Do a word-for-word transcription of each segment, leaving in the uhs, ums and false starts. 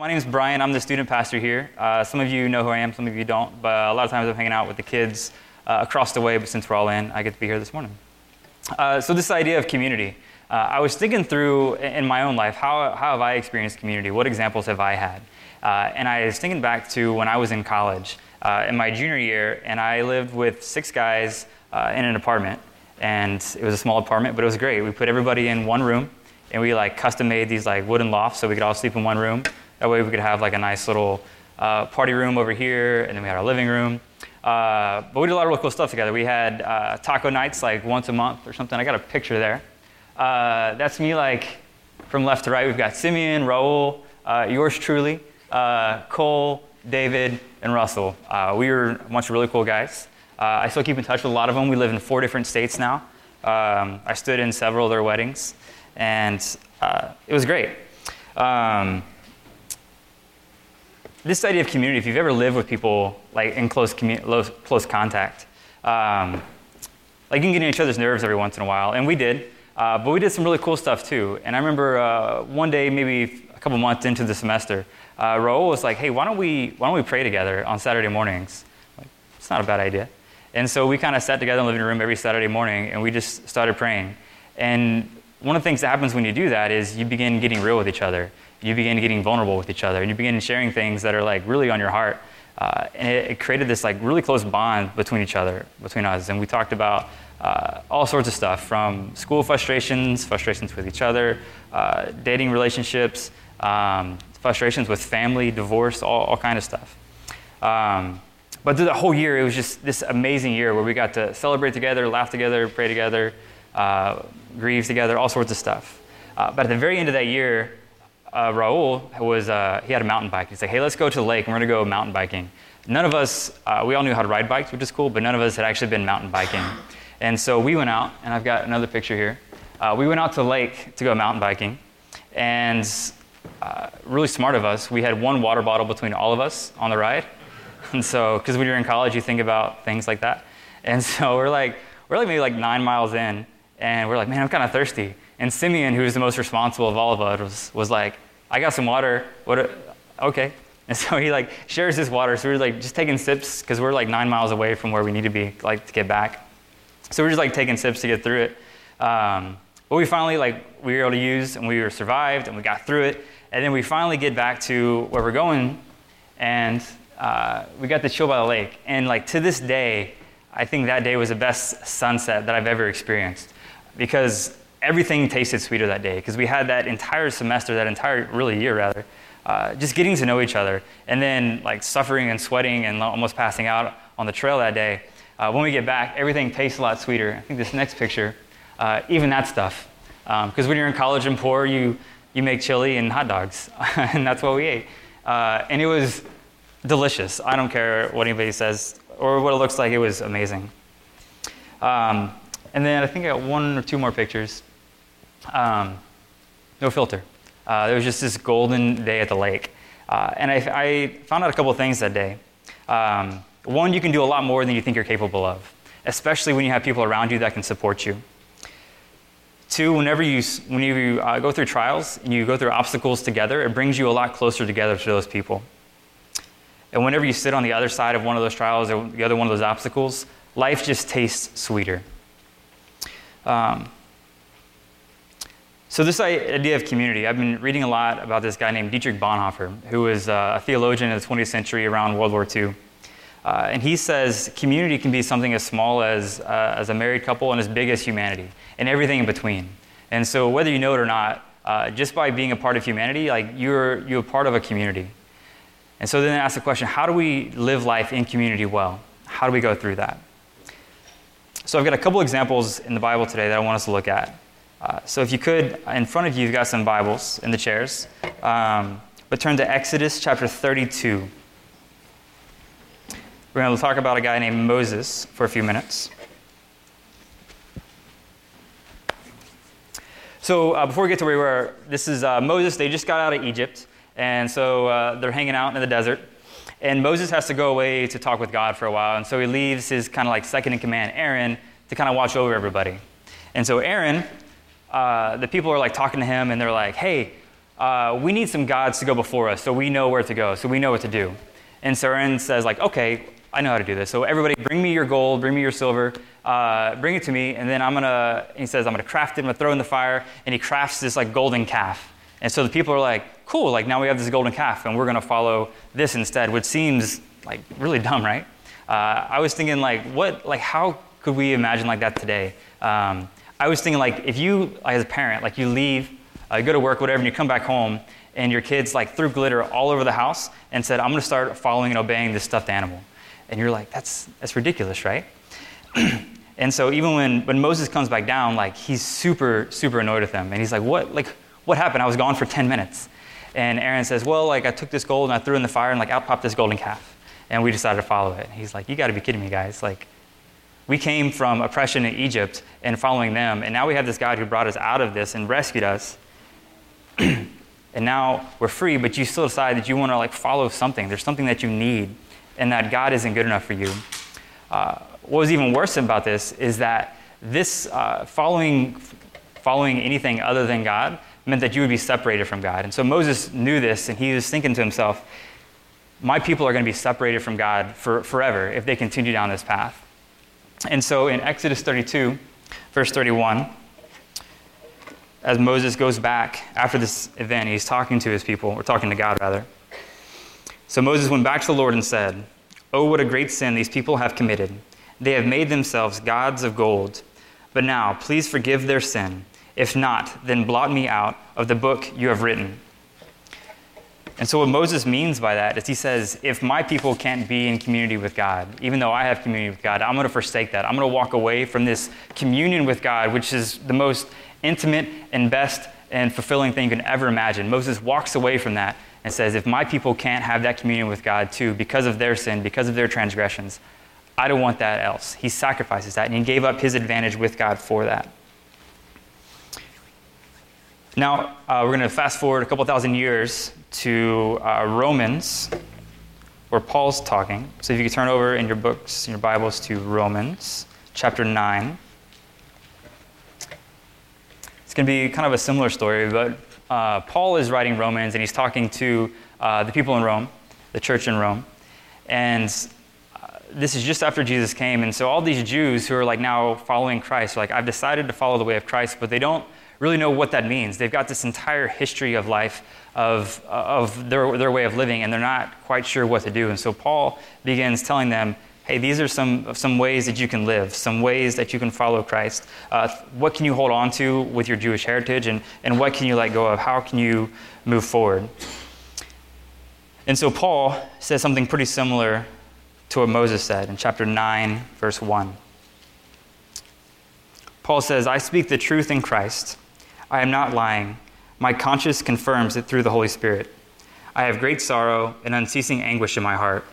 My name is Brian. I'm the student pastor here. Uh, some of you know who I am, some of you don't, but a lot of times I'm hanging out with the kids uh, across the way, but since we're all in, I get to be here this morning. Uh, so this idea of community. Uh, I was thinking through in my own life, how, how have I experienced community? What examples have I had? Uh, and I was thinking back to when I was in college, uh, in my junior year, and I lived with six guys uh, in an apartment. And it was a small apartment, but it was great. We put everybody in one room, and we like custom made these like wooden lofts so we could all sleep in one room. That way we could have like a nice little uh, party room over here, and then we had our living room. Uh, but we did a lot of really cool stuff together. We had uh, taco nights like once a month or something. I got a picture there. Uh, that's me like from left to right. We've got Simeon, Raul, uh, yours truly, uh, Cole, David, and Russell. Uh, we were a bunch of really cool guys. Uh, I still keep in touch with a lot of them. We live in four different states now. Um, I stood in several of their weddings, and uh, it was great. Um, this idea of community, if you've ever lived with people like in close commu- close contact, um, like you can get on each other's nerves every once in a while, and we did. Uh, but we did some really cool stuff too. And I remember uh, one day, maybe a couple months into the semester, uh, Raul was like, "Hey, why don't we why don't we pray together on Saturday mornings?" I'm like, it's not a bad idea. And so we kind of sat together in the living room every Saturday morning, and we just started praying. And one of the things that happens when you do that is you begin getting real with each other. You begin getting vulnerable with each other, and you begin sharing things that are like really on your heart. Uh, and it, it created this like really close bond between each other, between us. And we talked about Uh, all sorts of stuff, from school frustrations, frustrations with each other, uh, dating relationships, um, frustrations with family, divorce, all, all kind of stuff. Um, but through the whole year, it was just this amazing year where we got to celebrate together, laugh together, pray together, uh, grieve together, all sorts of stuff. Uh, but at the very end of that year, uh, Raul, was uh, he had a mountain bike. He's like, "Hey, let's go to the lake, and we're going to go mountain biking." None of us, uh, we all knew how to ride bikes, which is cool, but none of us had actually been mountain biking. And so we went out, and I've got another picture here. Uh, we went out to the lake to go mountain biking, and uh, really smart of us, we had one water bottle between all of us on the ride. And so, because when you're in college, you think about things like that. And so we're like, we're like maybe like nine miles in, and we're like, man, I'm kind of thirsty. And Simeon, who was the most responsible of all of us, was, was like, I got some water. What? A, okay. And so he like shares his water. So we were like just taking sips because we're like nine miles away from where we need to be, like to get back. So we're just like taking sips to get through it. Um, but we finally like we were able to use, and we were survived, and we got through it. And then we finally get back to where we're going, and uh, we got to chill by the lake. And like to this day, I think that day was the best sunset that I've ever experienced, because everything tasted sweeter that day. Because we had that entire semester, that entire really year rather, uh, just getting to know each other, and then like suffering and sweating and almost passing out on the trail that day. Uh, when we get back, everything tastes a lot sweeter. I think this next picture, uh, even that stuff. Because um, when you're in college and poor, you you make chili and hot dogs. And that's what we ate. Uh, and it was delicious. I don't care what anybody says or what it looks like. It was amazing. Um, and then I think I got one or two more pictures. Um, no filter. Uh, there was just this golden day at the lake. Uh, and I, I found out a couple of things that day. Um, One, you can do a lot more than you think you're capable of, especially when you have people around you that can support you. Two, whenever you whenever you uh, go through trials and you go through obstacles together, it brings you a lot closer together to those people. And whenever you sit on the other side of one of those trials or the other one of those obstacles, life just tastes sweeter. Um, so this idea of community, I've been reading a lot about this guy named Dietrich Bonhoeffer, who was a theologian in the twentieth century around World War Two. Uh, and he says community can be something as small as uh, as a married couple and as big as humanity and everything in between. And so whether you know it or not, uh, just by being a part of humanity, like you're you're a part of a community. And so then I ask the question, how do we live life in community well? How do we go through that? So I've got a couple examples in the Bible today that I want us to look at. Uh, so if you could, in front of you, you've got some Bibles in the chairs. Um, but turn to Exodus chapter thirty-two. We're going to talk about a guy named Moses for a few minutes. So uh, before we get to where we were, this is uh, Moses. They just got out of Egypt, and so uh, they're hanging out in the desert. And Moses has to go away to talk with God for a while, and so he leaves his kind of like second-in-command, Aaron, to kind of watch over everybody. And so Aaron, uh, the people are like talking to him, and they're like, hey, uh, we need some gods to go before us so we know where to go, so we know what to do. And so Aaron says, like, okay, I know how to do this. So everybody bring me your gold, bring me your silver, uh, bring it to me, and then I'm going to, he says, I'm going to craft it, I'm going to throw it in the fire, and he crafts this, like, golden calf. And so the people are like, cool, like, now we have this golden calf, and we're going to follow this instead, which seems, like, really dumb, right? Uh, I was thinking, like, what, like, how could we imagine like that today? Um, I was thinking, like, if you, as a parent, like, you leave, uh, you go to work, whatever, and you come back home, and your kids, like, threw glitter all over the house and said, I'm going to start following and obeying this stuffed animal. And you're like, that's that's ridiculous, right? And so even when, when Moses comes back down, like, he's super, super annoyed with them. And he's like, what, like, what happened? I was gone for ten minutes. And Aaron says, well, like, I took this gold and I threw it in the fire and, like, out popped this golden calf. And we decided to follow it. And he's like, you got to be kidding me, guys. Like, we came from oppression in Egypt and following them. And now we have this God who brought us out of this and rescued us. And now we're free, but you still decide that you want to, like, follow something. There's something that you need, and that God isn't good enough for you. Uh, what was even worse about this is that this uh, following following anything other than God meant that you would be separated from God. And so Moses knew this, and he was thinking to himself, my people are going to be separated from God for forever if they continue down this path. And so in Exodus thirty-two, verse thirty-one, as Moses goes back after this event, he's talking to his people, or talking to God, rather. So Moses went back to the Lord and said, oh, what a great sin these people have committed. They have made themselves gods of gold. But now, please forgive their sin. If not, then blot me out of the book you have written. And so what Moses means by that is he says, if my people can't be in community with God, even though I have community with God, I'm going to forsake that. I'm going to walk away from this communion with God, which is the most intimate and best and fulfilling thing you can ever imagine. Moses walks away from that and says, if my people can't have that communion with God too, because of their sin, because of their transgressions, I don't want that else. He sacrifices that, and he gave up his advantage with God for that. Now, uh, we're going to fast forward a couple thousand years to uh, Romans, where Paul's talking. So if you could turn over in your books, in your Bibles, to Romans chapter nine. It's going to be kind of a similar story, but Uh, Paul is writing Romans, and he's talking to uh, the people in Rome, the church in Rome. And uh, this is just after Jesus came. And so all these Jews who are, like, now following Christ are like, I've decided to follow the way of Christ, but they don't really know what that means. They've got this entire history of life, of, uh, of their, their way of living, and they're not quite sure what to do. And so Paul begins telling them, hey, these are some some ways that you can live, some ways that you can follow Christ. Uh, what can you hold on to with your Jewish heritage, and, and what can you let go of? How can you move forward? And so Paul says something pretty similar to what Moses said in chapter nine, verse one. Paul says, I speak the truth in Christ. I am not lying. My conscience confirms it through the Holy Spirit. I have great sorrow and unceasing anguish in my heart.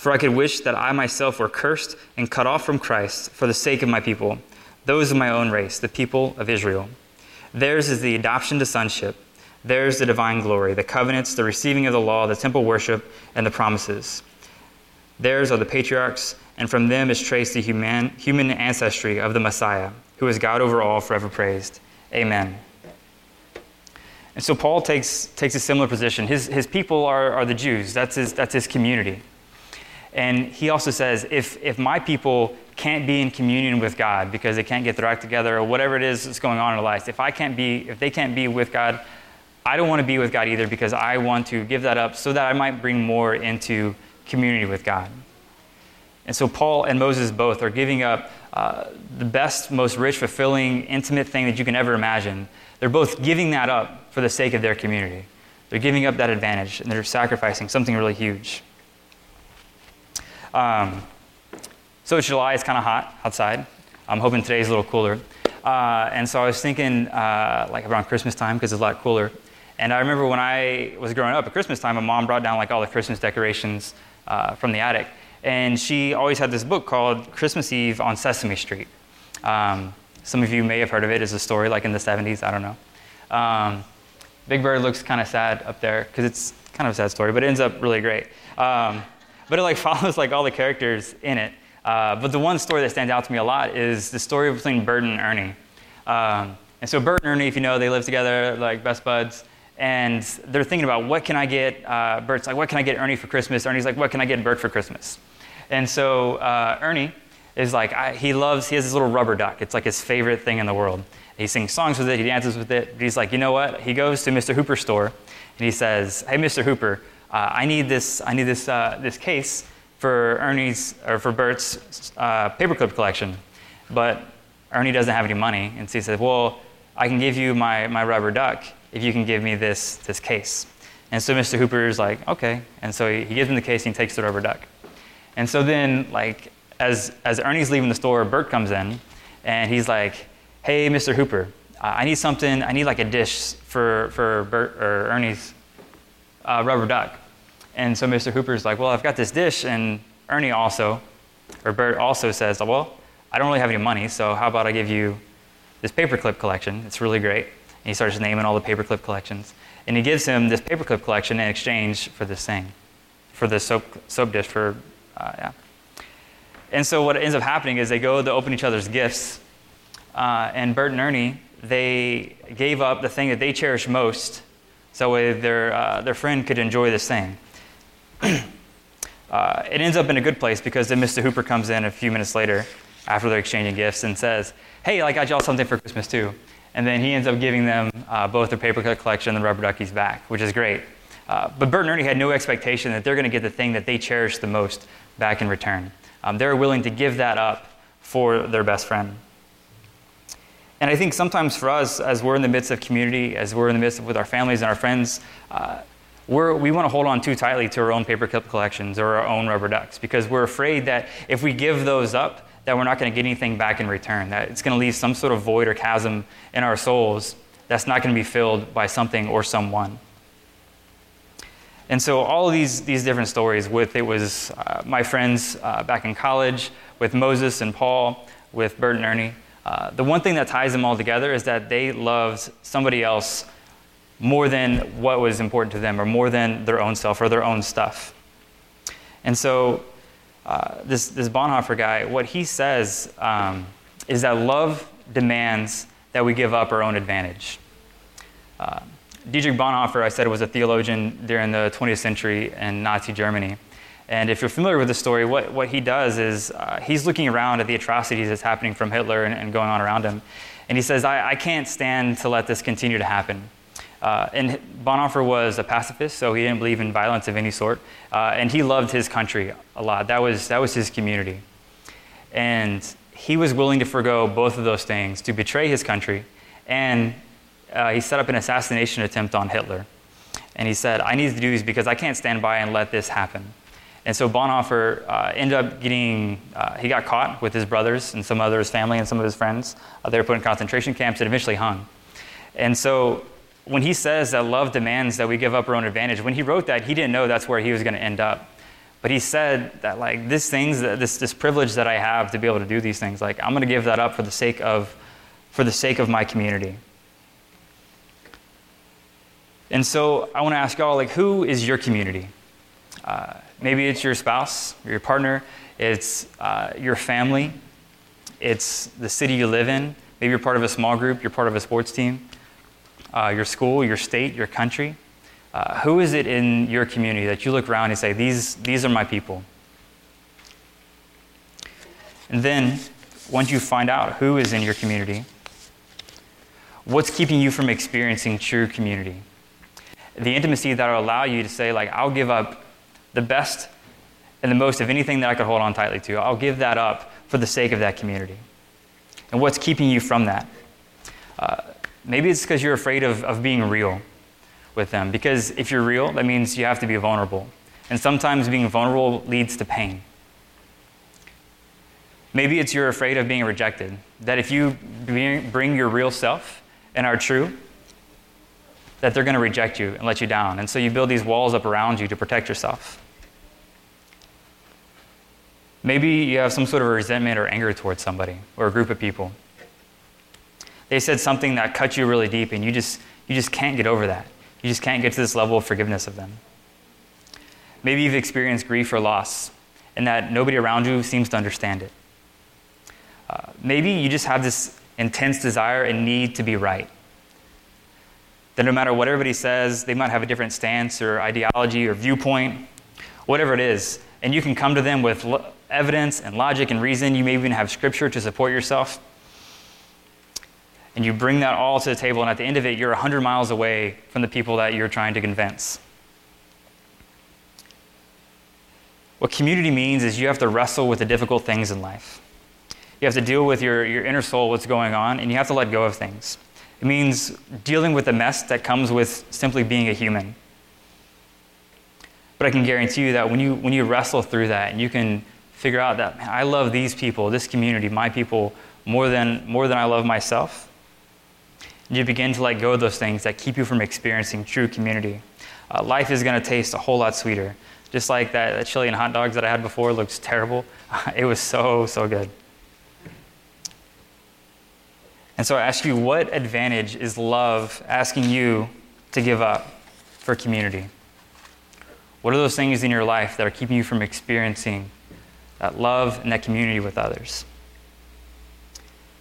For I could wish that I myself were cursed and cut off from Christ for the sake of my people, those of my own race, the people of Israel. Theirs is the adoption to sonship. Theirs the divine glory, the covenants, the receiving of the law, the temple worship, and the promises. Theirs are the patriarchs, and from them is traced the human, human ancestry of the Messiah, who is God over all, forever praised. Amen. And so Paul takes takes a similar position. His his people are, are the Jews. That's his that's his community. And he also says, if if my people can't be in communion with God because they can't get their act together or whatever it is that's going on in their lives, if I can't be, if they can't be with God, I don't want to be with God either, because I want to give that up so that I might bring more into community with God. And so Paul and Moses both are giving up uh, the best, most rich, fulfilling, intimate thing that you can ever imagine. They're both giving that up for the sake of their community. They're giving up that advantage, and they're sacrificing something really huge. Um, so it's July, it's kind of hot outside. I'm hoping today's a little cooler. Uh, and so I was thinking uh, like around Christmas time, because it's a lot cooler. And I remember when I was growing up at Christmas time, my mom brought down like all the Christmas decorations uh, from the attic. And she always had this book called Christmas Eve on Sesame Street. Um, some of you may have heard of it. It's a story like in the seventies, I don't know. Um, Big Bird looks kind of sad up there because it's kind of a sad story, but it ends up really great. Um, But it like follows like all the characters in it. Uh, but the one story that stands out to me a lot is the story between Bert and Ernie. Um, and so Bert and Ernie, if you know, they live together like best buds. and they're thinking about, what can I get uh, Bert's like, what can I get Ernie for Christmas? Ernie's like, what can I get Bert for Christmas? And so uh, Ernie is like, I, he loves, he has this little rubber duck. It's like his favorite thing in the world. He sings songs with it, he dances with it, but he's like, you know what? He goes to Mister Hooper's store, and he says, hey, Mister Hooper, uh, I need this I need this, uh, this case for Ernie's, or for Bert's uh, paperclip collection, but Ernie doesn't have any money, and so he says, well, I can give you my, my rubber duck if you can give me this this case. And so Mister Hooper is like, okay, and so he, he gives him the case, and he takes the rubber duck. And so then, like, as as Ernie's leaving the store, Bert comes in, and he's like, hey, Mister Hooper, uh, I need something, I need like a dish for, for Bert, or Ernie's uh, rubber duck. And so Mister Hooper's like, well, I've got this dish, and Ernie also, or Bert also says, well, I don't really have any money, so how about I give you this paperclip collection? It's really great. And he starts naming all the paperclip collections. And he gives him this paperclip collection in exchange for this thing, for this soap, soap dish for, uh, yeah. And so what ends up happening is they go to open each other's gifts, Uh, and Bert and Ernie, they gave up the thing that they cherish most so their uh, their friend could enjoy this thing. uh, it ends up in a good place because then Mister Hooper comes in a few minutes later after they're exchanging gifts and says, hey, I got y'all something for Christmas too. And then he ends up giving them uh, both their paperclip collection and the rubber duckies back, which is great. Uh, but Bert and Ernie had no expectation that they're going to get the thing that they cherish the most back in return. Um, they're willing to give that up for their best friend. And I think sometimes for us, as we're in the midst of community, as we're in the midst of with our families and our friends, uh, we're, we want to hold on too tightly to our own paperclip collections or our own rubber ducks because we're afraid that if we give those up, that we're not going to get anything back in return, that it's going to leave some sort of void or chasm in our souls that's not going to be filled by something or someone. And so all of these, these different stories with, it was uh, my friends uh, back in college, with Moses and Paul, with Bert and Ernie, Uh, the one thing that ties them all together is that they loved somebody else more than what was important to them or more than their own self or their own stuff. And so uh, this, this Bonhoeffer guy, what he says um, is that love demands that we give up our own advantage. Uh, Dietrich Bonhoeffer, I said, was a theologian during the twentieth century in Nazi Germany. And if you're familiar with the story, what, what he does is uh, he's looking around at the atrocities that's happening from Hitler and, and going on around him. And he says, I, I can't stand to let this continue to happen. Uh, and Bonhoeffer was a pacifist, so he didn't believe in violence of any sort. Uh, and he loved his country a lot. That was, that was his community. And he was willing to forego both of those things, to betray his country. And uh, he set up an assassination attempt on Hitler. And he said, I need to do this because I can't stand by and let this happen. And so Bonhoeffer uh, ended up getting, uh, he got caught with his brothers and some other his family and some of his friends. Uh, they were put in concentration camps and eventually hung. And so when he says that love demands that we give up our own advantage, when he wrote that, he didn't know that's where he was going to end up. But he said that like this things, this this privilege that I have to be able to do these things, like I'm going to give that up for the sake of, for the sake of my community. And so I want to ask y'all, like, who is your community? Uh, Maybe it's your spouse, your partner, it's uh, your family, it's the city you live in. Maybe you're part of a small group, you're part of a sports team, uh, your school, your state, your country. Uh, who is it in your community that you look around and say, these, these are my people? And then, once you find out who is in your community, what's keeping you from experiencing true community? The intimacy that will allow you to say, like, I'll give up the best and the most of anything that I could hold on tightly to. I'll give that up for the sake of that community. And what's keeping you from that? Uh, maybe it's because you're afraid of, of being real with them. Because if you're real, that means you have to be vulnerable. And sometimes being vulnerable leads to pain. Maybe it's you're afraid of being rejected. That if you bring your real self and are true, that they're going to reject you and let you down. And so you build these walls up around you to protect yourself. Maybe you have some sort of resentment or anger towards somebody or a group of people. They said something that cut you really deep, and you just you just can't get over that. You just can't get to this level of forgiveness of them. Maybe you've experienced grief or loss, and that nobody around you seems to understand it. Uh, maybe you just have this intense desire and need to be right. that no matter what everybody says, they might have a different stance or ideology or viewpoint, whatever it is, and you can come to them with lo- evidence and logic and reason. You may even have scripture to support yourself. And you bring that all to the table, and at the end of it, you're one hundred miles away from the people that you're trying to convince. What community means is you have to wrestle with the difficult things in life. You have to deal with your, your inner soul, what's going on, and you have to let go of things. It means dealing with the mess that comes with simply being a human. But I can guarantee you that when you when you wrestle through that, and you can figure out that, man, I love these people, this community, my people, more than more than I love myself, and you begin to let go of those things that keep you from experiencing true community. Uh, life is going to taste a whole lot sweeter. Just like that, that chili and hot dogs that I had before looks terrible. It was so, so good. And so I ask you, what advantage is love asking you to give up for community? What are those things in your life that are keeping you from experiencing that love and that community with others?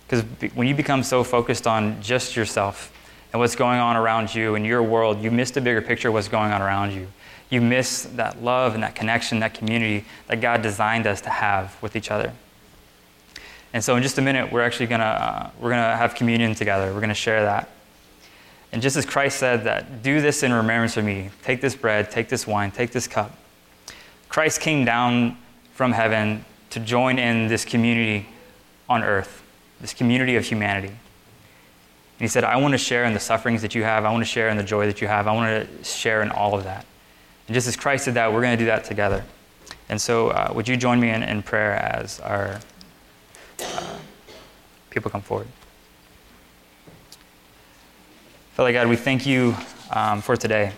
Because when you become so focused on just yourself and what's going on around you and your world, you miss the bigger picture of what's going on around you. You miss that love and that connection, that community that God designed us to have with each other. And so in just a minute, we're actually going to uh, we're going to have communion together. We're going to share that. And just as Christ said that, do this in remembrance of me. Take this bread, take this wine, take this cup. Christ came down from heaven to join in this community on earth, this community of humanity. And he said, I want to share in the sufferings that you have. I want to share in the joy that you have. I want to share in all of that. And just as Christ did that, we're going to do that together. And so uh, would you join me in, in prayer as our uh, people come forward? Father God, we thank you um, for today.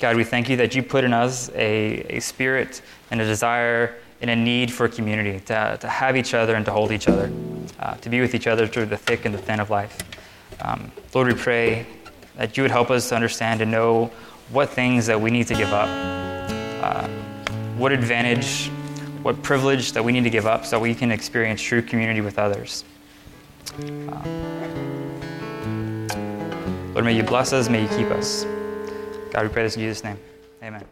God, we thank you that you put in us a, a spirit and a desire and a need for community, to, to have each other and to hold each other, uh, to be with each other through the thick and the thin of life. Um, Lord, we pray that you would help us to understand and know what things that we need to give up, uh, what advantage, what privilege that we need to give up so we can experience true community with others. Um, Lord, may you bless us, may you keep us. God, we pray this in Jesus' name. Amen.